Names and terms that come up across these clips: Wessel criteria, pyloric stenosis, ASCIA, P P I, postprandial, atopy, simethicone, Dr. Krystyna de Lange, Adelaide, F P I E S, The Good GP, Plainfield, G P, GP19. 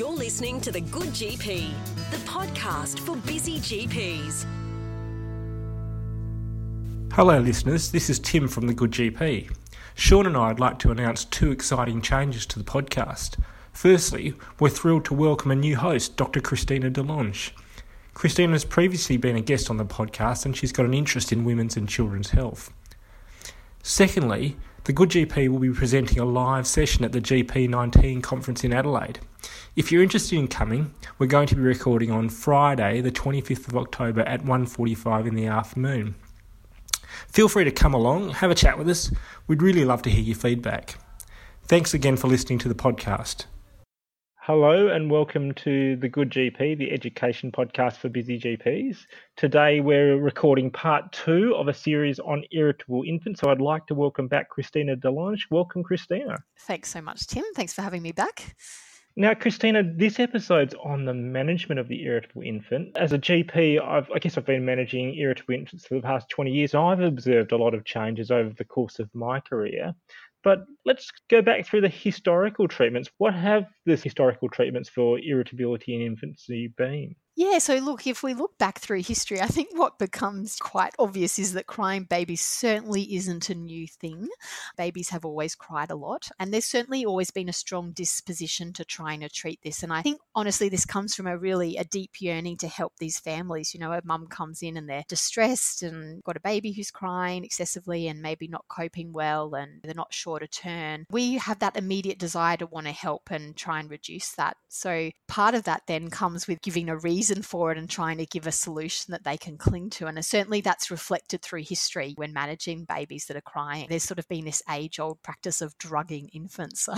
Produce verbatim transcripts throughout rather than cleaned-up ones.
You're listening to The Good G P, the podcast for busy G Ps. Hello listeners, this is Tim from The Good G P. Sean and I would like to announce two exciting changes to the podcast. Firstly, we're thrilled to welcome a new host, Doctor Krystyna de Lange. Krystyna has previously been a guest on the podcast and she's got an interest in women's and children's health. Secondly, The Good G P will be presenting a live session at the G P nineteen conference in Adelaide. If you're interested in coming, we're going to be recording on Friday the twenty-fifth of October at one forty-five in the afternoon. Feel free to come along, have a chat with us. We'd really love to hear your feedback. Thanks again for listening to the podcast. Hello and welcome to The Good G P, the education podcast for busy G Ps. Today we're recording part two of a series on irritable infants, so I'd like to welcome back Krystyna de Lange. Welcome, Krystyna. Thanks so much, Tim. Thanks for having me back. Now, Krystyna, this episode's on the management of the irritable infant. As a G P, I've, I guess I've been managing irritable infants for the past twenty years. I've observed a lot of changes over the course of my career. But let's go back through the historical treatments. What have the historical treatments for irritability in infancy been? Yeah, so look, if we look back through history, I think what becomes quite obvious is that crying babies certainly isn't a new thing. Babies have always cried a lot, and there's certainly always been a strong disposition to trying to treat this. And I think, honestly, this comes from a really a deep yearning to help these families. You know, a mum comes in and they're distressed and got a baby who's crying excessively and maybe not coping well and they're not sure to turn. We have that immediate desire to want to help and try and reduce that. So part of that then comes with giving a reason for it and trying to give a solution that they can cling to. And certainly that's reflected through history when managing babies that are crying. There's sort of been this age-old practice of drugging infants.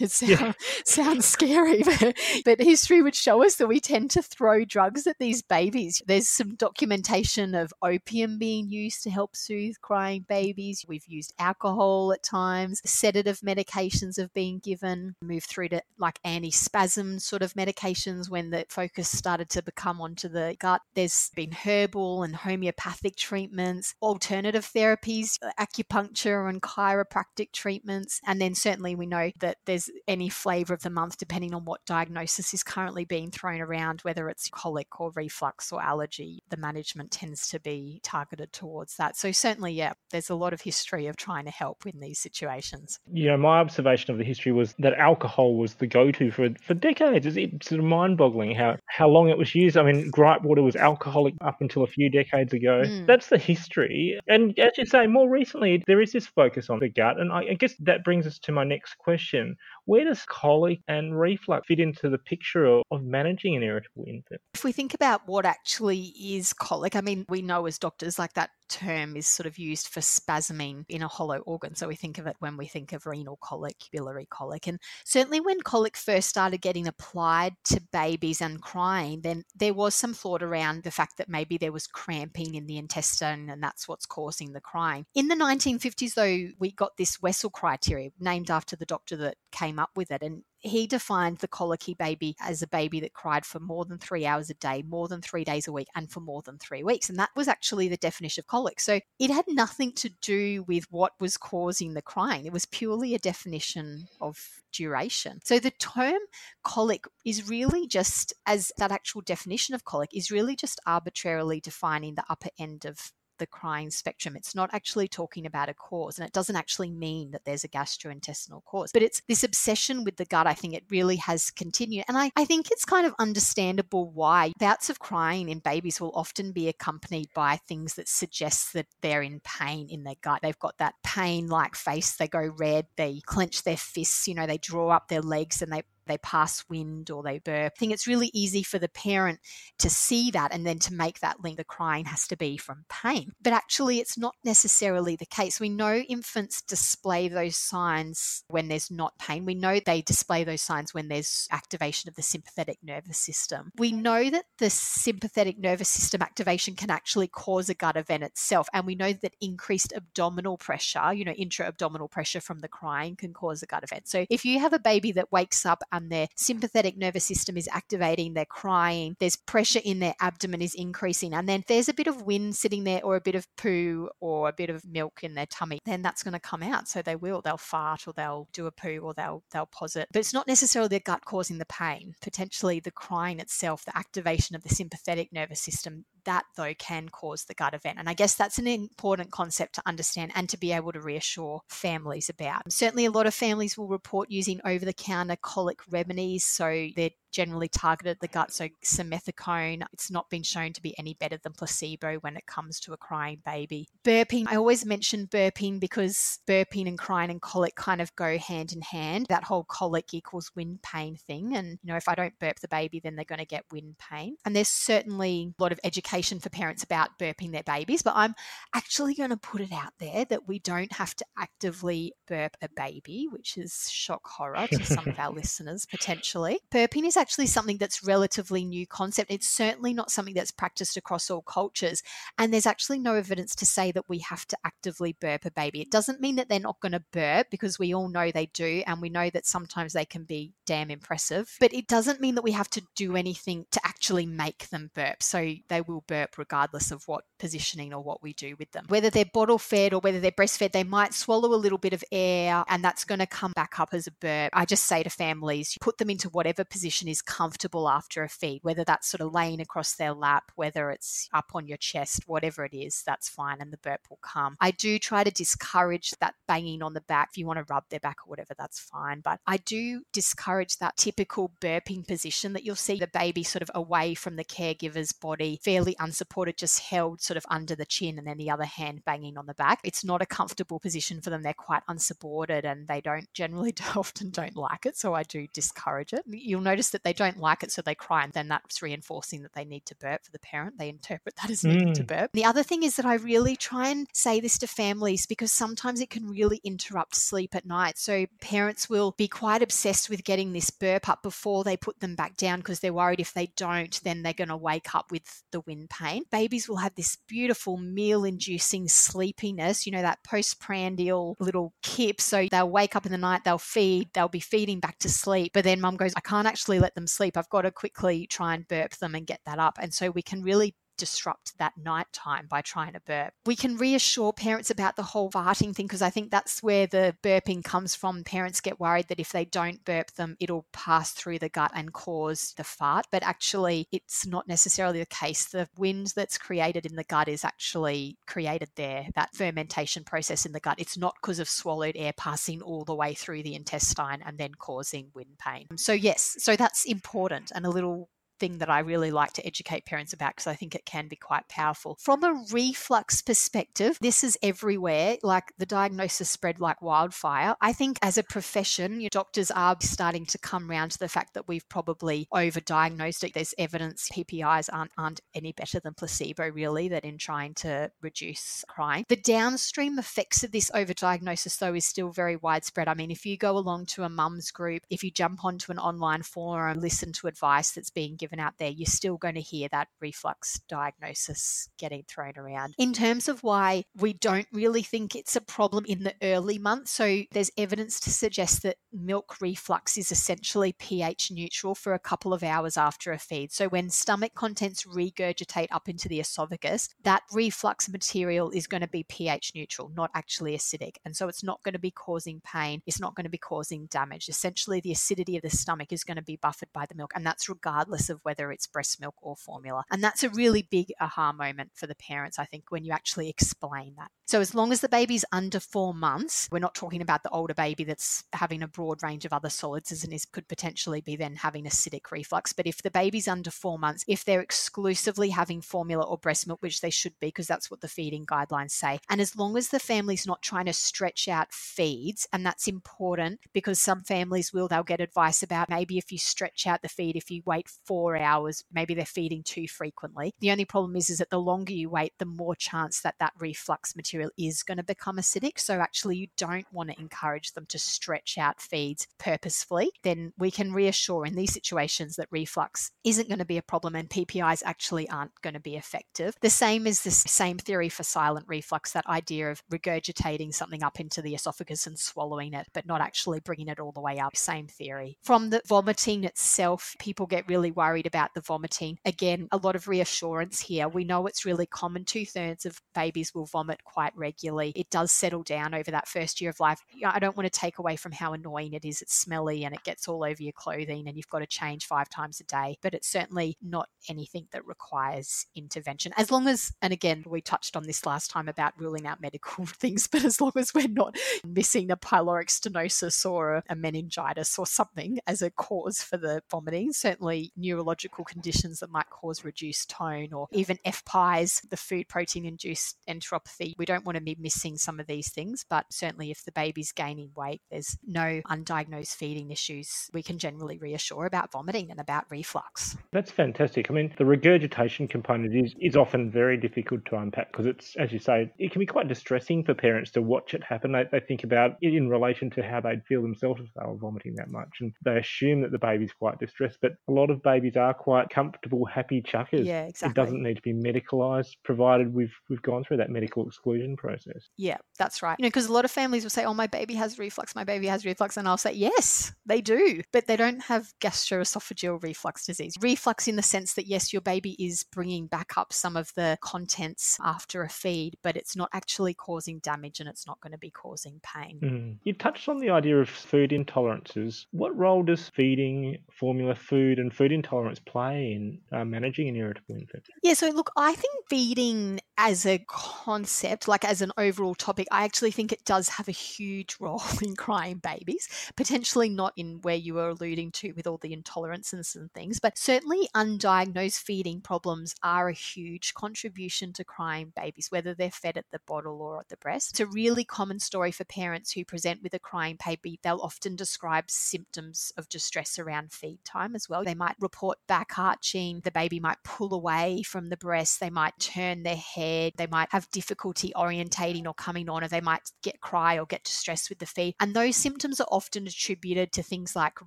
It sound, yeah. sounds scary, but, but history would show us that we tend to throw drugs at these babies. There's some documentation of opium being used to help soothe crying babies. We've used alcohol at times. Sedative medications have been given. Move through to like antispasm sort of medications when the focus started to to become onto the gut. There's been herbal and homeopathic treatments, alternative therapies, acupuncture and chiropractic treatments. And then certainly we know that there's any flavour of the month depending on what diagnosis is currently being thrown around, whether it's colic or reflux or allergy. The management tends to be targeted towards that. So certainly, yeah, there's a lot of history of trying to help in these situations. You know, my observation of the history was that alcohol was the go-to for, for decades. It's sort of mind-boggling how, how long it was used. I mean, gripe water was alcoholic up until a few decades ago. Mm. That's the history. And as you say, more recently, there is this focus on the gut. And I guess that brings us to my next question. Where does colic and reflux fit into the picture of, of managing an irritable infant? If we think about what actually is colic, I mean, we know as doctors like that term is sort of used for spasming in a hollow organ. So we think of it when we think of renal colic, biliary colic. And certainly when colic first started getting applied to babies and crying, then there was some thought around the fact that maybe there was cramping in the intestine and that's what's causing the crying. In the nineteen fifties, though, we got this Wessel criteria named after the doctor that came up with it, and he defined the colicky baby as a baby that cried for more than three hours a day, more than three days a week, and for more than three weeks. And that was actually the definition of colic. So it had nothing to do with what was causing the crying. It was purely a definition of duration. So the term colic is really just, as that actual definition of colic, is really just arbitrarily defining the upper end of the crying spectrum. It's not actually talking about a cause, and it doesn't actually mean that there's a gastrointestinal cause. But it's this obsession with the gut, I think it really has continued. And I, I think it's kind of understandable why bouts of crying in babies will often be accompanied by things that suggest that they're in pain in their gut. They've got that pain-like face, they go red, they clench their fists, you know, they draw up their legs and they they pass wind or they burp. I think it's really easy for the parent to see that and then to make that link. The crying has to be from pain. But actually, it's not necessarily the case. We know infants display those signs when there's not pain. We know they display those signs when there's activation of the sympathetic nervous system. We know that the sympathetic nervous system activation can actually cause a gut event itself. And we know that increased abdominal pressure, you know, intra-abdominal pressure from the crying can cause a gut event. So if you have a baby that wakes up and um, their sympathetic nervous system is activating, they're crying, there's pressure in their abdomen is increasing, and then there's a bit of wind sitting there or a bit of poo or a bit of milk in their tummy, then that's going to come out. So they will, they'll fart or they'll do a poo or they'll they'll posit. But it's not necessarily the gut causing the pain. Potentially the crying itself, the activation of the sympathetic nervous system, that though can cause the gut event. And I guess that's an important concept to understand and to be able to reassure families about. Certainly a lot of families will report using over-the-counter colic remedies. So they're generally targeted at the gut. So simethicone, it's not been shown to be any better than placebo when it comes to a crying baby. Burping, I always mention burping because burping and crying and colic kind of go hand in hand. That whole colic equals wind pain thing. And, you know, if I don't burp the baby, then they're going to get wind pain. And there's certainly a lot of education for parents about burping their babies. But I'm actually going to put it out there that we don't have to actively burp a baby, which is shock horror to some of our listeners potentially. Burping is actually something that's relatively new concept. It's certainly not something that's practiced across all cultures. And there's actually no evidence to say that we have to actively burp a baby. It doesn't mean that they're not going to burp, because we all know they do. And we know that sometimes they can be damn impressive, but it doesn't mean that we have to do anything to actually make them burp. So they will burp regardless of what positioning or what we do with them. Whether they're bottle fed or whether they're breastfed, they might swallow a little bit of air and that's going to come back up as a burp. I just say to families, put them into whatever position is comfortable after a feed, whether that's sort of laying across their lap, whether it's up on your chest, whatever it is, that's fine, and the burp will come. I do try to discourage that banging on the back. If you want to rub their back or whatever, that's fine. But I do discourage that typical burping position that you'll see the baby sort of away from the caregiver's body, fairly unsupported, just held sort of under the chin and then the other hand banging on the back. It's not a comfortable position for them. They're quite unsupported and they don't generally often don't like it. So I do discourage it. You'll notice that they don't like it, so they cry, and then that's reinforcing that they need to burp for the parent. They interpret that as needing mm. to burp. The other thing is that I really try and say this to families because sometimes it can really interrupt sleep at night. So parents will be quite obsessed with getting this burp up before they put them back down because they're worried if they don't, then they're going to wake up with the wind pain. Babies will have this beautiful meal-inducing sleepiness, you know, that postprandial little kip. So they'll wake up in the night, they'll feed, they'll be feeding back to sleep. But then mum goes, I can't actually let them sleep. I've got to quickly try and burp them and get that up. And so we can really disrupt that nighttime by trying to burp. We can reassure parents about the whole farting thing because I think that's where the burping comes from. Parents get worried that if they don't burp them, it'll pass through the gut and cause the fart. But actually, it's not necessarily the case. The wind that's created in the gut is actually created there, that fermentation process in the gut. It's not because of swallowed air passing all the way through the intestine and then causing wind pain. So yes, so that's important and a little thing that I really like to educate parents about because I think it can be quite powerful. From a reflux perspective, this is everywhere. Like the diagnosis spread like wildfire. I think as a profession, your doctors are starting to come round to the fact that we've probably overdiagnosed it. There's evidence P P Is aren't, aren't any better than placebo really, that in trying to reduce crying. The downstream effects of this overdiagnosis though is still very widespread. I mean, if you go along to a mum's group, if you jump onto an online forum and listen to advice that's being given out there, you're still going to hear that reflux diagnosis getting thrown around. In terms of why we don't really think it's a problem in the early months, so there's evidence to suggest that milk reflux is essentially pH neutral for a couple of hours after a feed. So when stomach contents regurgitate up into the esophagus, that reflux material is going to be pH neutral, not actually acidic. And so it's not going to be causing pain. It's not going to be causing damage. Essentially, the acidity of the stomach is going to be buffered by the milk, and that's regardless of whether it's breast milk or formula. And that's a really big aha moment for the parents, I think, when you actually explain that. So as long as the baby's under four months, we're not talking about the older baby that's having a broad range of other solids and is, could potentially be then having acidic reflux. But if the baby's under four months, if they're exclusively having formula or breast milk, which they should be because that's what the feeding guidelines say, and as long as the family's not trying to stretch out feeds, and that's important because some families will, they'll get advice about maybe if you stretch out the feed, if you wait four hours, maybe they're feeding too frequently. The only problem is, is that the longer you wait, the more chance that that reflux material material is going to become acidic. So actually you don't want to encourage them to stretch out feeds purposefully. Then we can reassure in these situations that reflux isn't going to be a problem and P P Is actually aren't going to be effective. The same is the same theory for silent reflux, that idea of regurgitating something up into the esophagus and swallowing it, but not actually bringing it all the way up. Same theory. From the vomiting itself, people get really worried about the vomiting. Again, a lot of reassurance here. We know it's really common. Two-thirds of babies will vomit quite regularly. It does settle down over that first year of life. I don't want to take away from how annoying it is. It's smelly and it gets all over your clothing and you've got to change five times a day, but it's certainly not anything that requires intervention. As long as, and again, we touched on this last time about ruling out medical things, but as long as we're not missing a pyloric stenosis or a meningitis or something as a cause for the vomiting, certainly neurological conditions that might cause reduced tone or even F P I E S, the food protein-induced enteropathy. We don't want to be missing some of these things, but certainly if the baby's gaining weight, there's no undiagnosed feeding issues, we can generally reassure about vomiting and about reflux. That's fantastic. I mean, the regurgitation component is, is often very difficult to unpack because it's, as you say, it can be quite distressing for parents to watch it happen. They, they think about it in relation to how they'd feel themselves if they were vomiting that much, and they assume that the baby's quite distressed, but a lot of babies are quite comfortable, happy chuckers. Yeah, exactly. It doesn't need to be medicalised, provided we've we've gone through that medical exclusion process. Yeah, that's right. You know, because a lot of families will say, oh, my baby has reflux, my baby has reflux, and I'll say, yes, they do, but they don't have gastroesophageal reflux disease. Reflux in the sense that, yes, your baby is bringing back up some of the contents after a feed, but it's not actually causing damage and it's not going to be causing pain. Mm. You touched on the idea of food intolerances. What role does feeding, formula, food and food intolerance play in uh, managing an irritable infant? Yeah, so look, I think feeding as a concept, like as an overall topic, I actually think it does have a huge role in crying babies, potentially not in where you were alluding to with all the intolerances and things, but certainly undiagnosed feeding problems are a huge contribution to crying babies, whether they're fed at the bottle or at the breast. It's a really common story for parents who present with a crying baby. They'll often describe symptoms of distress around feed time as well. They might report back arching, the baby might pull away from the breast, they might turn their head, they might have difficulty orientating or coming on, or they might get cry or get distressed with the feed. And those symptoms are often attributed to things like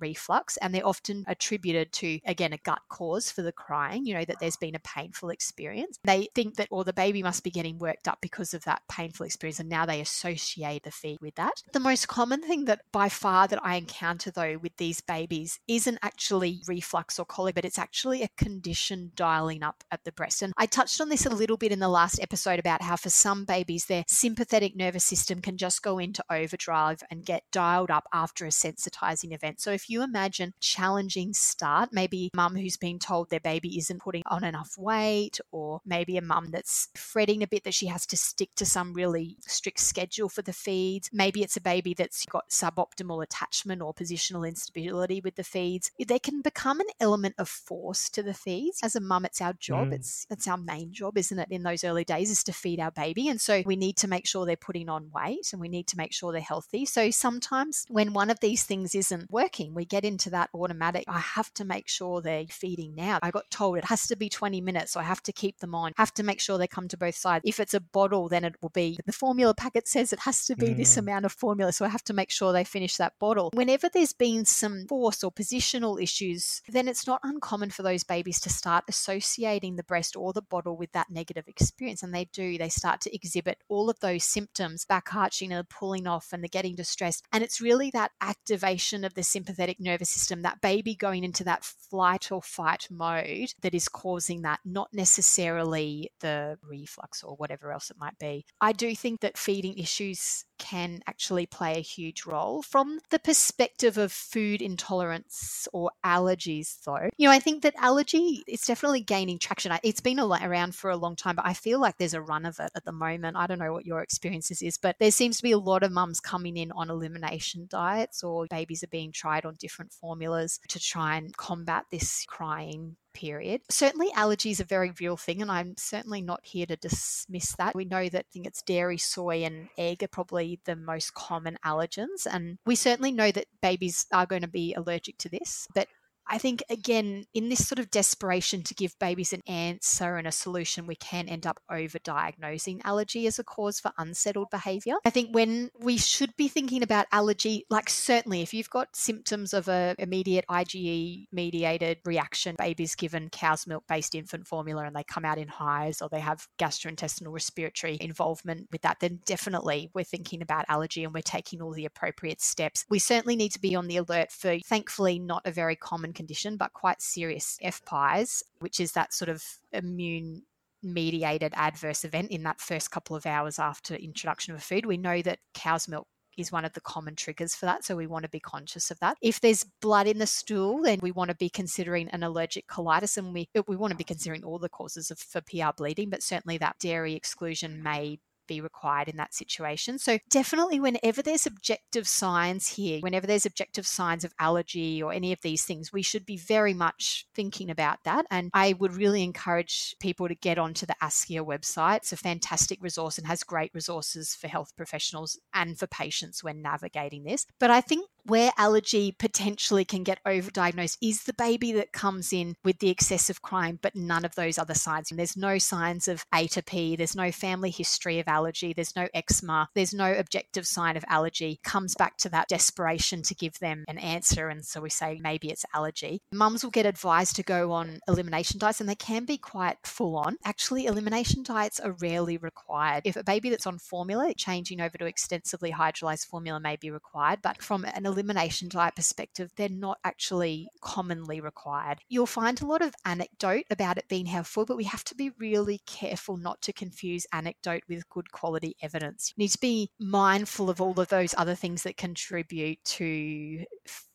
reflux, and they're often attributed to, again, a gut cause for the crying, you know, that there's been a painful experience. They think that, or the baby must be getting worked up because of that painful experience, and now they associate the feed with that. The most common thing that by far that I encounter though with these babies isn't actually reflux or colic, but it's actually a condition dialing up at the breast. And I touched on this a little bit in the last episode about how for some babies their sympathetic nervous system can just go into overdrive and get dialed up after a sensitizing event. So if you imagine challenging start, maybe mum who's been told their baby isn't putting on enough weight, or maybe a mum that's fretting a bit that she has to stick to some really strict schedule for the feeds. Maybe it's a baby that's got suboptimal attachment or positional instability with the feeds. They can become an element of force to the feeds. As a mum, it's our job. Mm. It's it's our main job, isn't it, in those early days, is to feed our baby. And so we need to make sure they're putting on weight and we need to make sure they're healthy. So sometimes when one of these things isn't working, we get into that automatic, I have to make sure they're feeding now. I got told it has to be twenty minutes, so I have to keep them on. I have to make sure they come to both sides. If it's a bottle, then it will be the formula packet says it has to be mm. this amount of formula, so I have to make sure they finish that bottle. Whenever there's been some force or positional issues, then it's not uncommon for those babies to start associating the breast or the bottle with that negative experience. And they do, they start to exhibit all of those symptoms, back arching and the pulling off and the getting distressed. And it's really that activation of the sympathetic nervous system, that baby going into that flight or fight mode, that is causing that, not necessarily the reflux or whatever else it might be. I do think that feeding issues can actually play a huge role. From the perspective of food intolerance or allergies though, you know, I think that allergy, it's definitely gaining traction. It's been around for a long time, but I feel like there's a run of it at the moment. I don't know what your experiences is, but there seems to be a lot of mums coming in on elimination diets, or babies are being tried on different formulas to try and combat this crying period. Certainly allergies are a very real thing, and I'm certainly not here to dismiss that. We know that I think it's dairy, soy and egg are probably the most common allergens, and we certainly know that babies are going to be allergic to this, but I think, again, in this sort of desperation to give babies an answer and a solution, we can end up over-diagnosing allergy as a cause for unsettled behaviour. I think when we should be thinking about allergy, like certainly if you've got symptoms of an immediate I G E-mediated reaction, babies given cow's milk-based infant formula and they come out in hives or they have gastrointestinal respiratory involvement with that, then definitely we're thinking about allergy and we're taking all the appropriate steps. We certainly need to be on the alert for, thankfully, not a very common condition, but quite serious F P I E S, which is that sort of immune mediated adverse event in that first couple of hours after introduction of a food. We know that cow's milk is one of the common triggers for that, so we want to be conscious of that. If there's blood in the stool, then we want to be considering an allergic colitis, and we we want to be considering all the causes of for P R bleeding, but certainly that dairy exclusion may be required in that situation. So definitely whenever there's objective signs here, whenever there's objective signs of allergy or any of these things, we should be very much thinking about that. And I would really encourage people to get onto the ASCIA website. It's a fantastic resource and has great resources for health professionals and for patients when navigating this. But I think where allergy potentially can get overdiagnosed is the baby that comes in with the excessive crying, but none of those other signs. And there's no signs of atopy. There's no family history of allergy. There's no eczema. There's no objective sign of allergy. Comes back to that desperation to give them an answer. And so we say maybe it's allergy. Mums will get advised to go on elimination diets, and they can be quite full on. Actually, elimination diets are rarely required. If a baby that's on formula, changing over to extensively hydrolyzed formula may be required, but from an elimination diet perspective, they're not actually commonly required. You'll find a lot of anecdote about it being helpful, but we have to be really careful not to confuse anecdote with good quality evidence. You need to be mindful of all of those other things that contribute to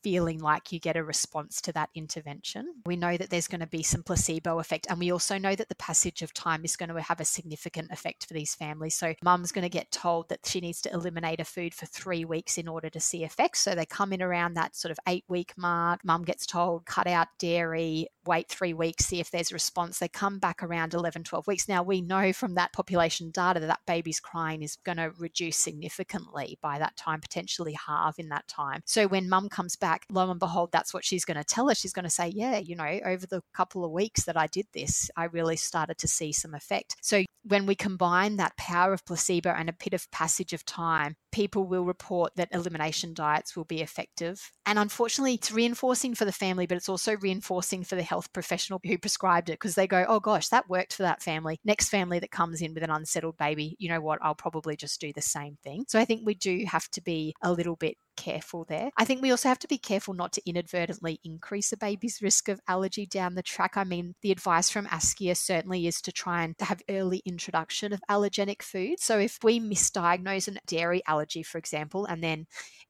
feeling like you get a response to that intervention. We know that there's going to be some placebo effect, and we also know that the passage of time is going to have a significant effect for these families. So mum's going to get told that she needs to eliminate a food for three weeks in order to see effects. So they come in around that sort of eight week mark. Mum gets told, cut out dairy, wait three weeks, see if there's a response. They come back around eleven, twelve weeks. Now we know from that population data that that baby's crying is going to reduce significantly by that time, potentially halve in that time. So when mum comes back, lo and behold, that's what she's going to tell us. She's going to say, yeah, you know, over the couple of weeks that I did this, I really started to see some effect. So when we combine that power of placebo and a bit of passage of time, people will report that elimination diets will be effective. And unfortunately, it's reinforcing for the family, but it's also reinforcing for the health professional who prescribed it, because they go, oh gosh, that worked for that family. Next family that comes in with an unsettled baby, you know what, I'll probably just do the same thing. So I think we do have to be a little bit careful there. I think we also have to be careful not to inadvertently increase a baby's risk of allergy down the track. I mean, the advice from ASCIA certainly is to try and have early introduction of allergenic foods. So if we misdiagnose a dairy allergy, for example, and then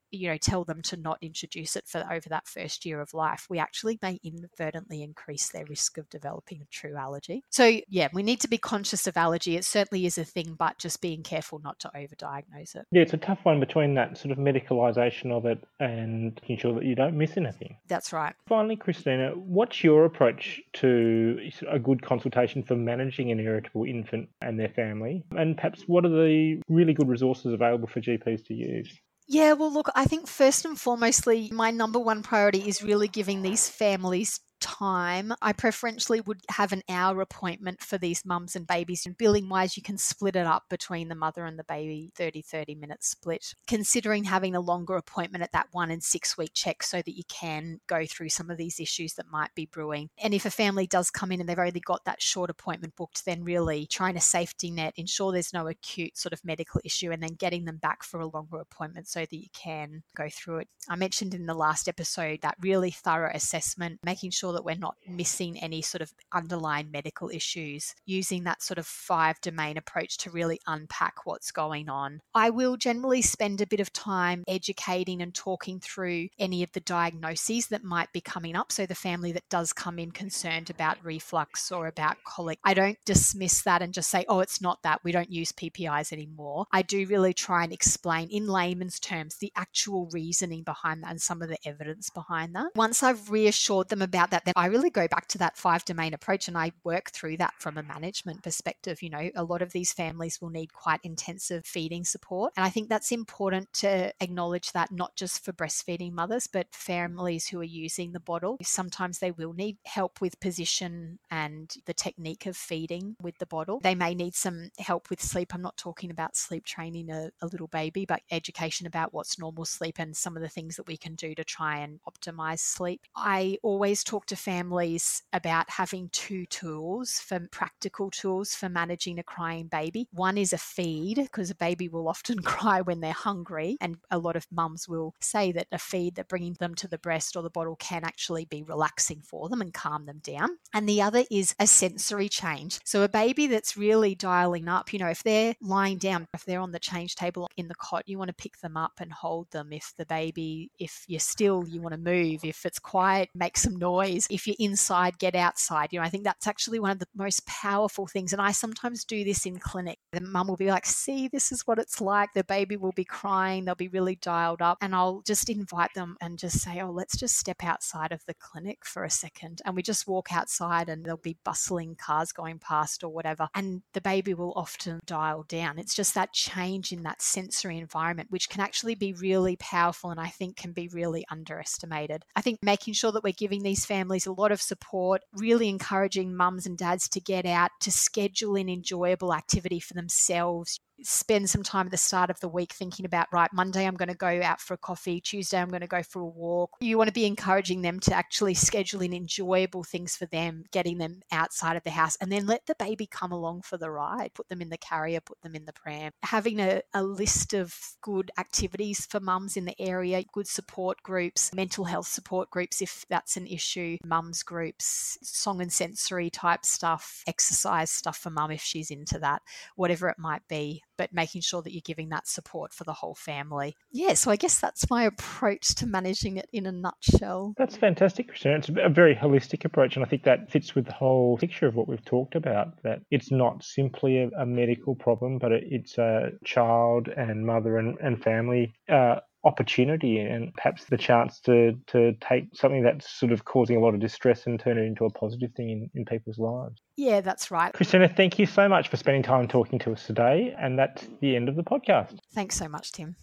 you know, tell them to not introduce it for over that first year of life, we actually may inadvertently increase their risk of developing a true allergy. So yeah, we need to be conscious of allergy. It certainly is a thing, but just being careful not to overdiagnose it. Yeah, it's a tough one between that sort of medicalisation of it and making sure that you don't miss anything. That's right. Finally, Krystyna, what's your approach to a good consultation for managing an irritable infant and their family? And perhaps what are the really good resources available for G Ps to use? Yeah, well, look, I think first and foremostly, my number one priority is really giving these families time. I preferentially would have an hour appointment for these mums and babies. And billing wise, you can split it up between the mother and the baby, thirty, thirty minute split. Considering having a longer appointment at that one and six week check so that you can go through some of these issues that might be brewing. And if a family does come in and they've only got that short appointment booked, then really trying to safety net, ensure there's no acute sort of medical issue, and then getting them back for a longer appointment so that you can go through it. I mentioned in the last episode that really thorough assessment, making sure that we're not missing any sort of underlying medical issues, using that sort of five domain approach to really unpack what's going on. I will generally spend a bit of time educating and talking through any of the diagnoses that might be coming up. So the family that does come in concerned about reflux or about colic, I don't dismiss that and just say, oh, it's not that. We don't use P P Is anymore. I do really try and explain in layman's terms the actual reasoning behind that and some of the evidence behind that. Once I've reassured them about that, that, then I really go back to that five domain approach and I work through that from a management perspective. You know, a lot of these families will need quite intensive feeding support. And I think that's important to acknowledge that not just for breastfeeding mothers, but families who are using the bottle. Sometimes they will need help with position and the technique of feeding with the bottle. They may need some help with sleep. I'm not talking about sleep training a, a little baby, but education about what's normal sleep and some of the things that we can do to try and optimize sleep. I always talk to families about having two tools, for practical tools for managing a crying baby. One is a feed, because a baby will often cry when they're hungry. And a lot of mums will say that a feed, that bringing them to the breast or the bottle, can actually be relaxing for them and calm them down. And the other is a sensory change. So a baby that's really dialing up, you know, if they're lying down, if they're on the change table in the cot, you want to pick them up and hold them. If the baby, if you're still, you want to move. If it's quiet, make some noise. If you're inside, get outside. You know, I think that's actually one of the most powerful things. And I sometimes do this in clinic. The mum will be like, see, this is what it's like. The baby will be crying. They'll be really dialed up. And I'll just invite them and just say, oh, let's just step outside of the clinic for a second. And we just walk outside and there'll be bustling cars going past or whatever. And the baby will often dial down. It's just that change in that sensory environment, which can actually be really powerful and I think can be really underestimated. I think making sure that we're giving these families a lot of support, really encouraging mums and dads to get out, to schedule an enjoyable activity for themselves. Spend some time at the start of the week thinking about, right, Monday I'm going to go out for a coffee, Tuesday I'm going to go for a walk. You want to be encouraging them to actually schedule in enjoyable things for them, getting them outside of the house, and then let the baby come along for the ride. Put them in the carrier, put them in the pram. Having a, a list of good activities for mums in the area, good support groups, mental health support groups if that's an issue, mums groups, song and sensory type stuff, exercise stuff for mum if she's into that, whatever it might be. But making sure that you're giving that support for the whole family. Yeah, so I guess that's my approach to managing it in a nutshell. That's fantastic, Krystyna. It's a very holistic approach, and I think that fits with the whole picture of what we've talked about, that it's not simply a, a medical problem, but it, it's a child and mother and, and family uh, opportunity and perhaps the chance to to take something that's sort of causing a lot of distress and turn it into a positive thing in, in people's lives. Yeah, that's right. Krystyna, thank you so much for spending time talking to us today. And that's the end of the podcast. Thanks so much, Tim.